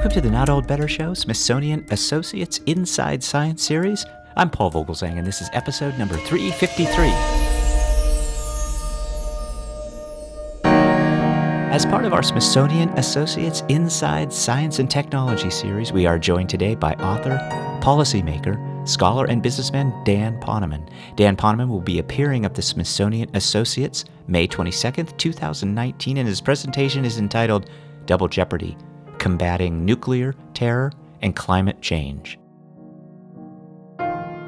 Welcome to the Not Old Better Show, Smithsonian Associates Inside Science Series. I'm Paul Vogelzang, and this is episode number 353. As part of our Smithsonian Associates Inside Science and Technology series, we are joined today by author, policymaker, scholar, and businessman Dan Poneman. Dan Poneman will be appearing at the Smithsonian Associates May 22nd, 2019, and his presentation is entitled Double Jeopardy: Combating Nuclear Terror and Climate Change.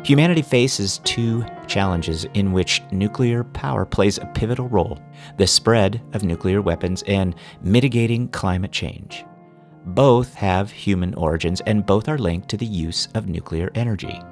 Humanity faces two challenges in which nuclear power plays a pivotal role: the spread of nuclear weapons and mitigating climate change. Both have human origins, and both are linked to the use of nuclear energy.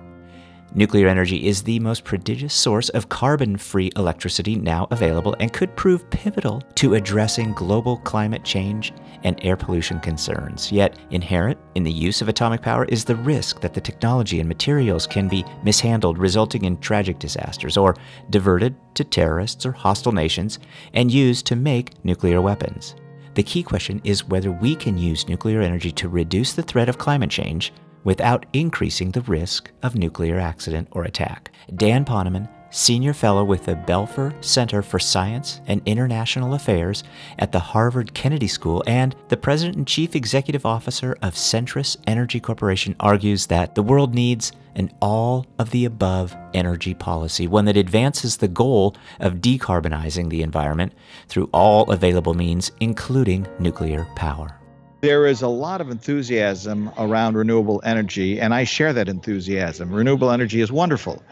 Nuclear energy is the most prodigious source of carbon-free electricity now available and could prove pivotal to addressing global climate change and air pollution concerns. Yet, inherent in the use of atomic power is the risk that the technology and materials can be mishandled, resulting in tragic disasters, or diverted to terrorists or hostile nations and used to make nuclear weapons. The key question is whether we can use nuclear energy to reduce the threat of climate change without increasing the risk of nuclear accident or attack. Dan Poneman, Senior Fellow with the Belfer Center for Science and International Affairs at the Harvard Kennedy School and the President and Chief Executive Officer of Centrus Energy Corporation, argues that the world needs an all-of-the-above energy policy, one that advances the goal of decarbonizing the environment through all available means, including nuclear power. There is a lot of enthusiasm around renewable energy, and I share that enthusiasm. Renewable energy is wonderful.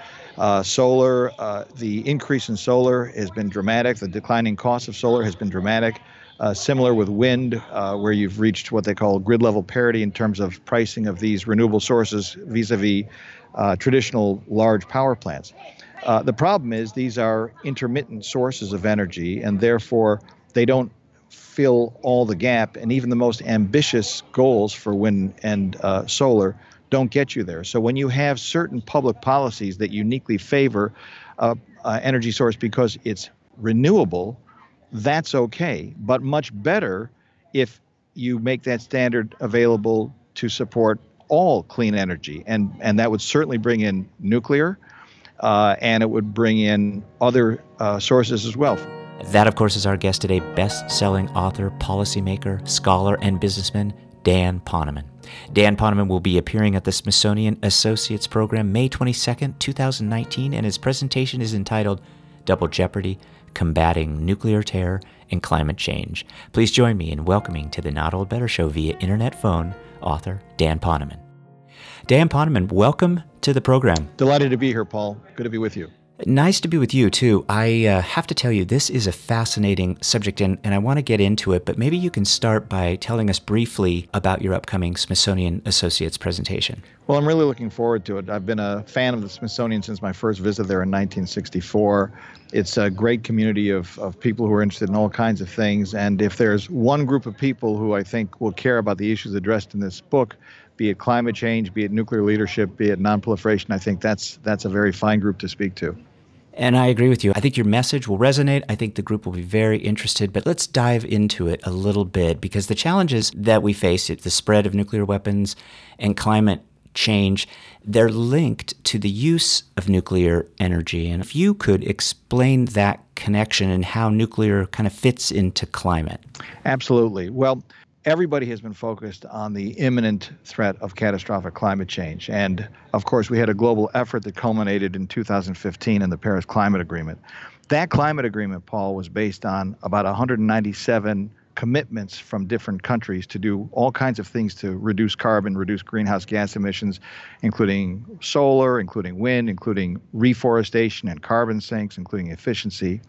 Solar, the increase in solar has been dramatic. The declining cost of solar has been dramatic. Similar with wind, where you've reached what they call grid level parity in terms of pricing of these renewable sources vis-a-vis traditional large power plants. The problem is these are intermittent sources of energy, and therefore they don't fill all the gap, and even the most ambitious goals for wind and solar don't get you there. So when you have certain public policies that uniquely favor energy source because it's renewable, that's okay, but much better if you make that standard available to support all clean energy, and that would certainly bring in nuclear, and it would bring in other sources as well. That, of course, is our guest today, best-selling author, policymaker, scholar, and businessman, Dan Poneman. Dan Poneman will be appearing at the Smithsonian Associates Program May 22, 2019, and his presentation is entitled Double Jeopardy: Combating Nuclear Terror and Climate Change. Please join me in welcoming to the Not Old Better Show via internet phone, author Dan Poneman. Dan Poneman, welcome to the program. Delighted to be here, Paul. Good to be with you. Nice to be with you, too. I have to tell you, this is a fascinating subject, and I want to get into it, but maybe you can start by telling us briefly about your upcoming Smithsonian Associates presentation. Well, I'm really looking forward to it. I've been a fan of the Smithsonian since my first visit there in 1964. It's a great community of people who are interested in all kinds of things, and if there's one group of people who I think will care about the issues addressed in this book, be it climate change, be it nuclear leadership, be it nonproliferation, I think that's a very fine group to speak to. And I agree with you. I think your message will resonate. I think the group will be very interested, but let's dive into it a little bit, because the challenges that we face, the spread of nuclear weapons and climate change, they're linked to the use of nuclear energy. And if you could explain that connection and how nuclear kind of fits into climate. Absolutely. Well, everybody has been focused on the imminent threat of catastrophic climate change. And, of course, we had a global effort that culminated in 2015 in the Paris Climate Agreement. That climate agreement, Paul, was based on about 197 commitments from different countries to do all kinds of things to reduce carbon, reduce greenhouse gas emissions, including solar, including wind, including reforestation and carbon sinks, including efficiency.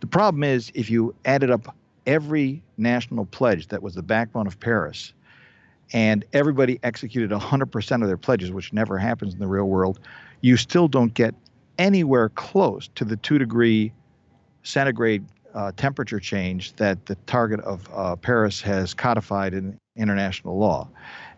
The problem is, if you added up every national pledge that was the backbone of Paris, and everybody executed 100% of their pledges, which never happens in the real world, you still don't get anywhere close to the 2-degree centigrade temperature change that the target of Paris has codified in international law.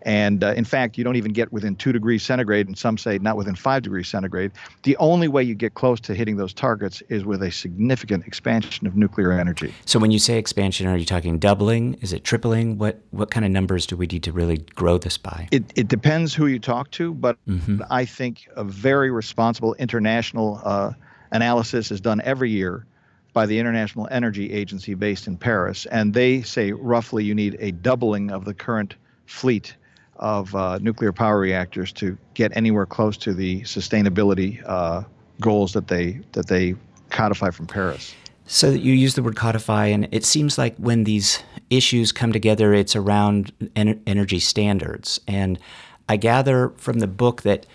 And in fact, you don't even get within 2 degrees centigrade, and some say not within 5 degrees centigrade. The only way you get close to hitting those targets is with a significant expansion of nuclear energy. So when you say expansion, are you talking doubling? Is it tripling? What kind of numbers do we need to really grow this by? It depends who you talk to, but I think a very responsible international analysis is done every year by the International Energy Agency based in Paris, and they say roughly you need a doubling of the current fleet of nuclear power reactors to get anywhere close to the sustainability goals that they codify from Paris. So you use the word codify, and it seems like when these issues come together, it's around energy standards. And I gather from the book that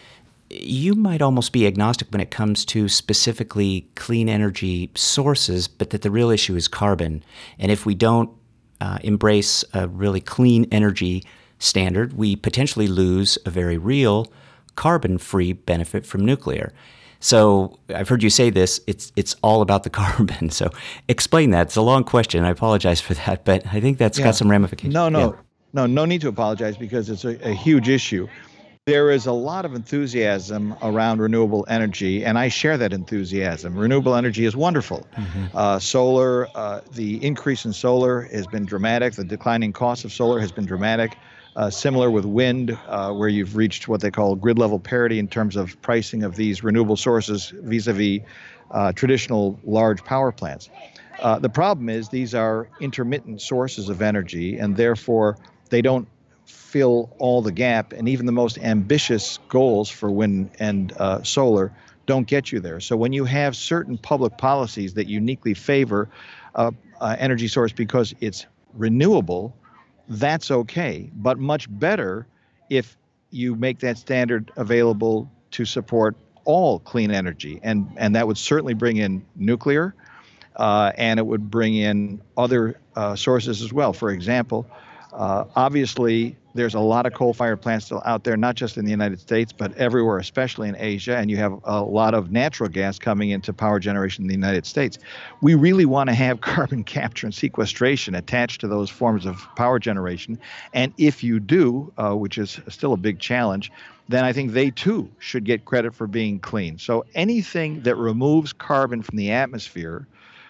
you might almost be agnostic when it comes to specifically clean energy sources, but that the real issue is carbon. And if we don't embrace a really clean energy standard, we potentially lose a very real carbon-free benefit from nuclear. So I've heard you say this, it's all about the carbon. So explain that. It's a long question. I apologize for that, but I think that's got some ramifications. No need to apologize, because it's a huge issue. There is a lot of enthusiasm around renewable energy, and I share that enthusiasm. Renewable energy is wonderful. Solar, the increase in solar has been dramatic. The declining cost of solar has been dramatic. Similar with wind, where you've reached what they call grid level parity in terms of pricing of these renewable sources vis-a-vis traditional large power plants. The problem is these are intermittent sources of energy, and therefore they don't fill all the gap, and even the most ambitious goals for wind and solar don't get you there. So when you have certain public policies that uniquely favor energy source because it's renewable, that's okay, but much better if you make that standard available to support all clean energy. And that would certainly bring in nuclear, and it would bring in other sources as well. For example, obviously, there's a lot of coal-fired plants still out there, not just in the United States, but everywhere, especially in Asia. And you have a lot of natural gas coming into power generation in the United States. We really want to have carbon capture and sequestration attached to those forms of power generation. And if you do, which is still a big challenge, then I think they too should get credit for being clean. So anything that removes carbon from the atmosphere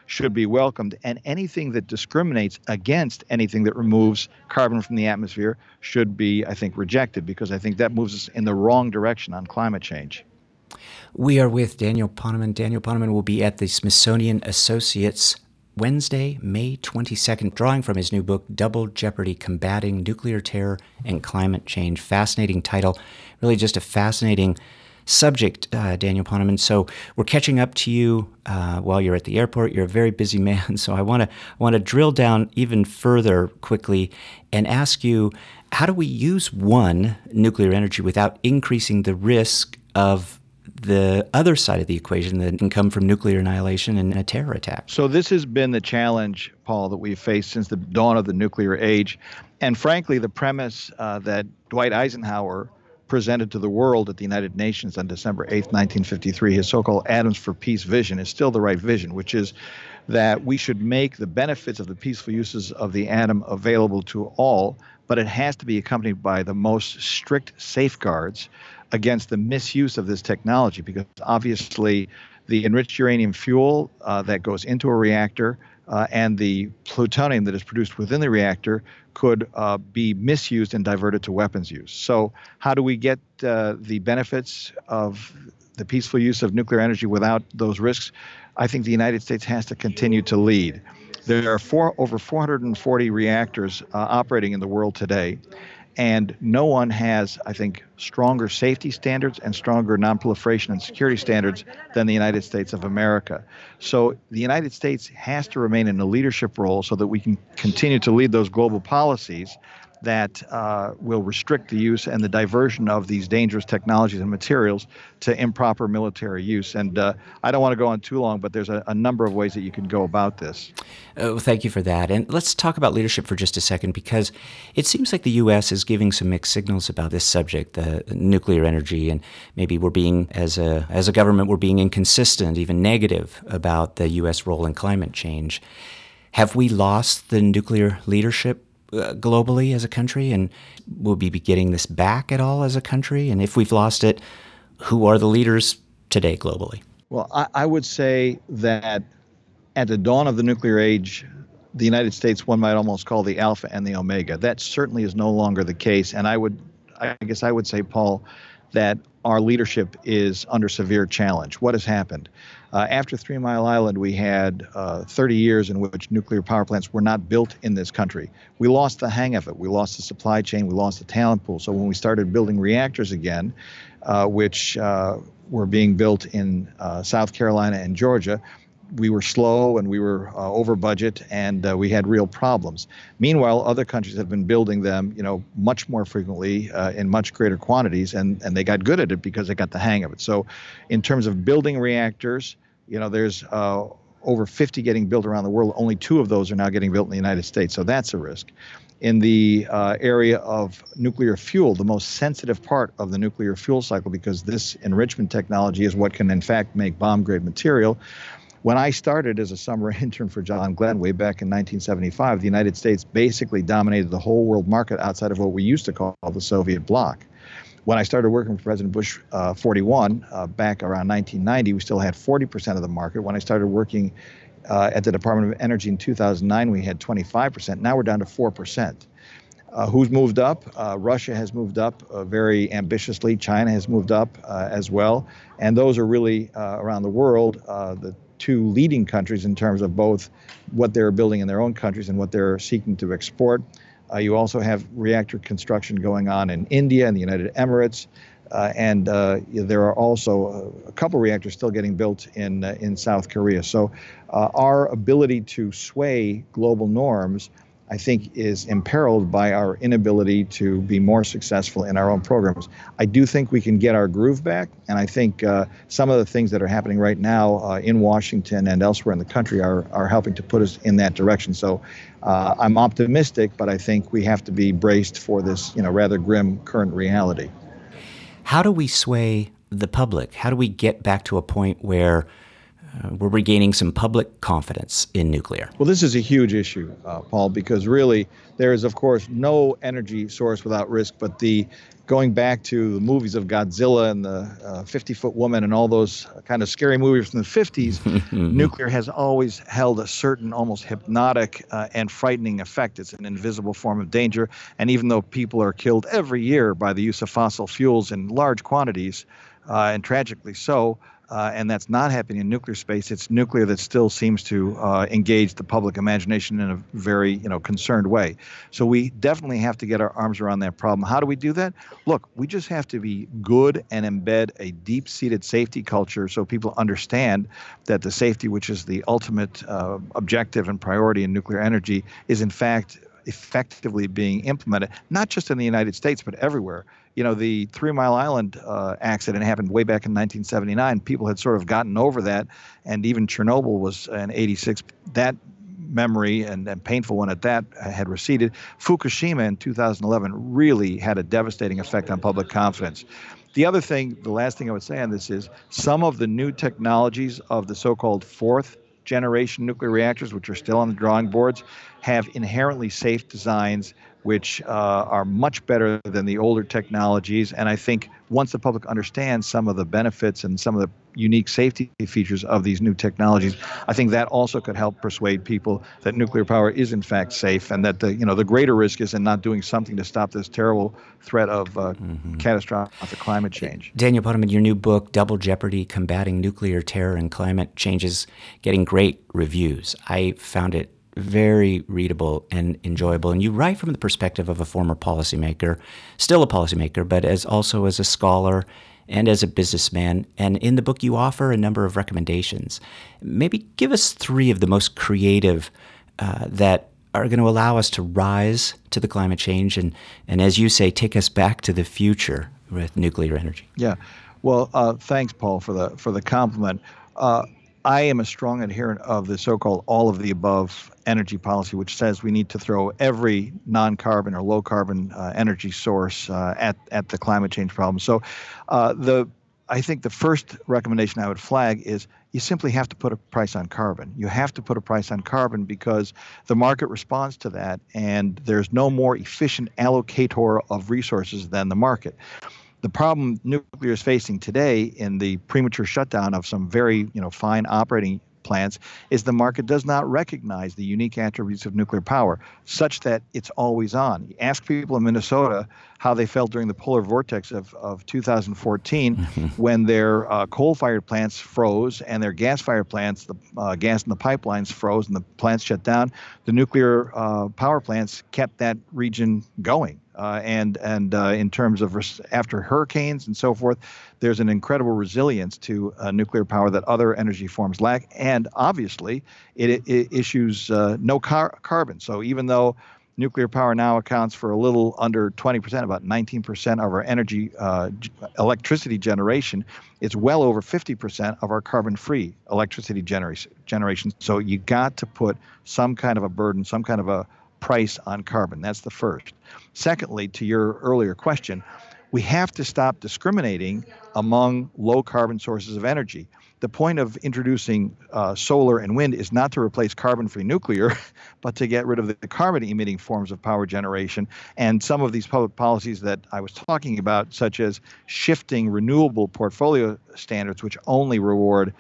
should be welcomed, and anything that discriminates against anything that removes carbon from the atmosphere should be, I think, rejected, because I think that moves us in the wrong direction on climate change. We are with Daniel Poneman. Daniel Poneman will be at the Smithsonian Associates Wednesday, May 22nd, drawing from his new book, Double Jeopardy: Combating Nuclear Terror and Climate Change. Fascinating title, really just a fascinating subject, Daniel Poneman. So we're catching up to you while you're at the airport. You're a very busy man, so I want to drill down even further quickly and ask you, how do we use nuclear energy without increasing the risk of the other side of the equation that can come from nuclear annihilation and a terror attack? So this has been the challenge, Paul, that we've faced since the dawn of the nuclear age. And frankly, the premise that Dwight Eisenhower presented to the world at the United Nations on December 8th, 1953, his so-called Atoms for Peace vision is still the right vision, which is that we should make the benefits of the peaceful uses of the atom available to all, but it has to be accompanied by the most strict safeguards against the misuse of this technology, because obviously the enriched uranium fuel that goes into a reactor and the plutonium that is produced within the reactor could be misused and diverted to weapons use. So how do we get the benefits of the peaceful use of nuclear energy without those risks? I think the United States has to continue to lead. There are over 440 reactors operating in the world today, and no one has, I think, stronger safety standards and stronger nonproliferation and security standards than the United States of America. So the United States has to remain in a leadership role so that we can continue to lead those global policies that will restrict the use and the diversion of these dangerous technologies and materials to improper military use. And I don't want to go on too long, but there's a number of ways that you can go about this. Well, thank you for that. And let's talk about leadership for just a second, because it seems like the U.S. is giving some mixed signals about this subject, the nuclear energy, and maybe we're being, as a government, we're being inconsistent, even negative about the U.S. role in climate change. Have we lost the nuclear leadership globally as a country, and will we be getting this back at all as a country? And if we've lost it, who are the leaders today globally? Well, I would say that at the dawn of the nuclear age, the United States, one might almost call the alpha and the omega. That certainly is no longer the case. And I guess I would say, Paul, that our leadership is under severe challenge. What has happened? After 3 Mile Island, we had 30 years in which nuclear power plants were not built in this country. We lost the hang of it. We lost the supply chain. We lost the talent pool. So when we started building reactors again, which were being built in South Carolina and Georgia, we were slow and we were over budget, and we had real problems. Meanwhile, other countries have been building them, much more frequently in much greater quantities, and they got good at it because they got the hang of it. So in terms of building reactors, there's over 50 getting built around the world. Only 2 of those are now getting built in the United States. So that's a risk. In the area of nuclear fuel, the most sensitive part of the nuclear fuel cycle, because this enrichment technology is what can in fact make bomb-grade material. When I started as a summer intern for John Glenn way back in 1975, the United States basically dominated the whole world market outside of what we used to call the Soviet bloc. When I started working for President Bush 41, back around 1990, we still had 40% of the market. When I started working at the Department of Energy in 2009, we had 25%. Now we're down to 4%. Who's moved up? Russia has moved up very ambitiously. China has moved up as well. And those are really, around the world, the two leading countries in terms of both what they're building in their own countries and what they're seeking to export. You also have reactor construction going on in India and the United Emirates. And there are also a couple reactors still getting built in South Korea. So our ability to sway global norms, I think, is imperiled by our inability to be more successful in our own programs. I do think we can get our groove back, and I think some of the things that are happening right now in Washington and elsewhere in the country are helping to put us in that direction. So I'm optimistic, but I think we have to be braced for this, rather grim current reality. How do we sway the public? How do we get back to a point where we're regaining some public confidence in nuclear? Well, this is a huge issue, Paul, because really there is, of course, no energy source without risk. But going back to the movies of Godzilla and the 50-foot woman and all those kind of scary movies from the 50s, nuclear has always held a certain almost hypnotic and frightening effect. It's an invisible form of danger. And even though people are killed every year by the use of fossil fuels in large quantities, and tragically so, and that's not happening in nuclear space. It's nuclear that still seems to engage the public imagination in a very, concerned way. So we definitely have to get our arms around that problem. How do we do that? Look, we just have to be good and embed a deep-seated safety culture so people understand that the safety, which is the ultimate objective and priority in nuclear energy, is in fact effectively being implemented, not just in the United States, but everywhere. The 3 Mile Island accident happened way back in 1979. People had sort of gotten over that, and even Chernobyl was in 86. That memory, and painful one at that, had receded. Fukushima in 2011 really had a devastating effect on public confidence. The other thing, the last thing I would say on this is some of the new technologies of the so-called fourth generation nuclear reactors, which are still on the drawing boards, have inherently safe designs which are much better than the older technologies. And I think once the public understands some of the benefits and some of the unique safety features of these new technologies, I think that also could help persuade people that nuclear power is in fact safe, and that the greater risk is in not doing something to stop this terrible threat of catastrophic climate change. Daniel Poneman, your new book, Double Jeopardy: Combating Nuclear Terror and Climate Change, is getting great reviews. I found it very readable and enjoyable. And you write from the perspective of a former policymaker, still a policymaker, but also as a scholar and as a businessman. And in the book, you offer a number of recommendations. Maybe give us 3 of the most creative that are going to allow us to rise to the climate change and as you say, take us back to the future with nuclear energy. Yeah. Well, thanks, Paul, for the compliment. I am a strong adherent of the so-called all-of-the-above energy policy, which says we need to throw every non-carbon or low-carbon energy source at the climate change problem. So I think the first recommendation I would flag is you simply have to put a price on carbon. You have to put a price on carbon because the market responds to that, and there's no more efficient allocator of resources than the market. The problem nuclear is facing today in the premature shutdown of some very, fine operating plants is the market does not recognize the unique attributes of nuclear power such that it's always on. You ask people in Minnesota how they felt during the polar vortex of 2014 when their coal-fired plants froze and their gas-fired plants, the gas in the pipelines froze and the plants shut down. The nuclear power plants kept that region going. And in terms of after hurricanes and so forth, there's an incredible resilience to nuclear power that other energy forms lack. And obviously, it issues no carbon. So even though nuclear power now accounts for a little under 20%, about 19% of our energy electricity generation, it's well over 50% of our carbon-free electricity generation. So you got to put some kind of a burden, some kind of a price on carbon. That's the first. Secondly, to your earlier question, we have to stop discriminating among low carbon sources of energy. The point of introducing solar and wind is not to replace carbon-free nuclear, but to get rid of the carbon-emitting forms of power generation. And some of these public policies that I was talking about, such as shifting renewable portfolio standards, which only reward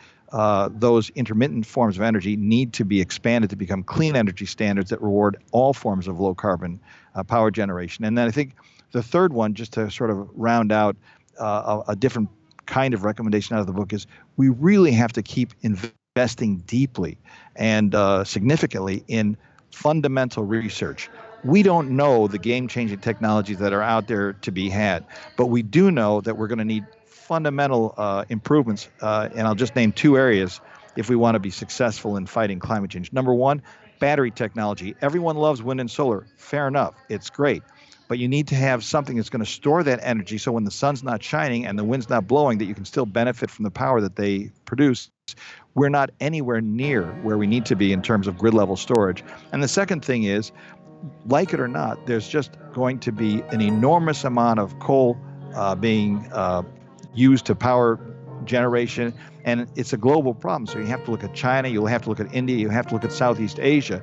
those intermittent forms of energy, need to be expanded to become clean energy standards that reward all forms of low carbon power generation. And then I think the third one, just to sort of round out a different kind of recommendation out of the book, is we really have to keep investing deeply and significantly in fundamental research. We don't know the game-changing technologies that are out there to be had, but we do know that we're going to need fundamental improvements, and I'll just name two areas if we want to be successful in fighting climate change. Number one, battery technology. Everyone loves wind and solar. Fair enough. It's great. But you need to have something that's going to store that energy so when the sun's not shining and the wind's not blowing that you can still benefit from the power that they produce. We're not anywhere near where we need to be in terms of grid level storage. And the second thing is, like it or not, there's just going to be an enormous amount of coal being used to power generation, and it's a global problem. So you have to look at China, you'll have to look at India, you have to look at Southeast Asia,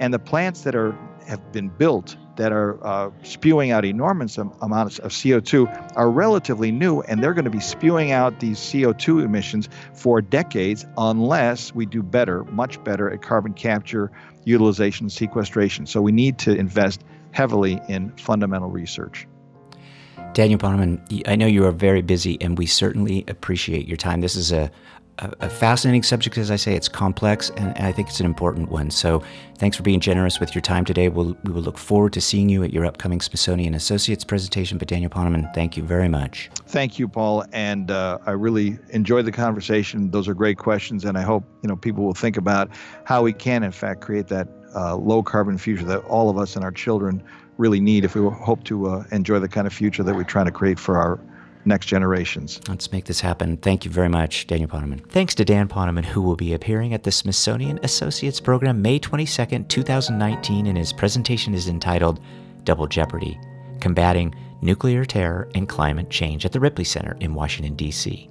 and the plants that have been built that are spewing out enormous amounts of CO2 are relatively new, and they're going to be spewing out these CO2 emissions for decades unless we do better, much better, at carbon capture, utilization, and sequestration. So we need to invest heavily in fundamental research. Daniel Poneman, I know you are very busy, and we certainly appreciate your time. This is a fascinating subject, as I say. It's complex, and I think it's an important one. So thanks for being generous with your time today. We will look forward to seeing you at your upcoming Smithsonian Associates presentation. But Daniel Poneman, thank you very much. Thank you, Paul, and I really enjoyed the conversation. Those are great questions, and I hope people will think about how we can, in fact, create that low-carbon future that all of us and our children really need if we hope to enjoy the kind of future that we're trying to create for our next generations. Let's make this happen. Thank you very much, Daniel Poneman. Thanks to Dan Poneman, who will be appearing at the Smithsonian Associates Program May 22nd, 2019, and his presentation is entitled Double Jeopardy: Combating Nuclear Terror and Climate Change at the Ripley Center in Washington, D.C.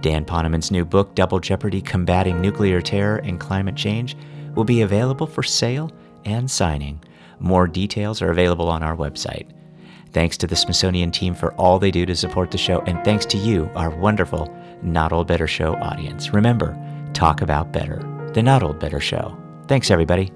Dan Poneman's new book, Double Jeopardy: Combating Nuclear Terror and Climate Change, will be available for sale and signing. More details are available on our website. Thanks to the Smithsonian team for all they do to support the show, and thanks to you, our wonderful Not Old Better Show audience. Remember, talk about better. The Not Old Better Show. Thanks, everybody.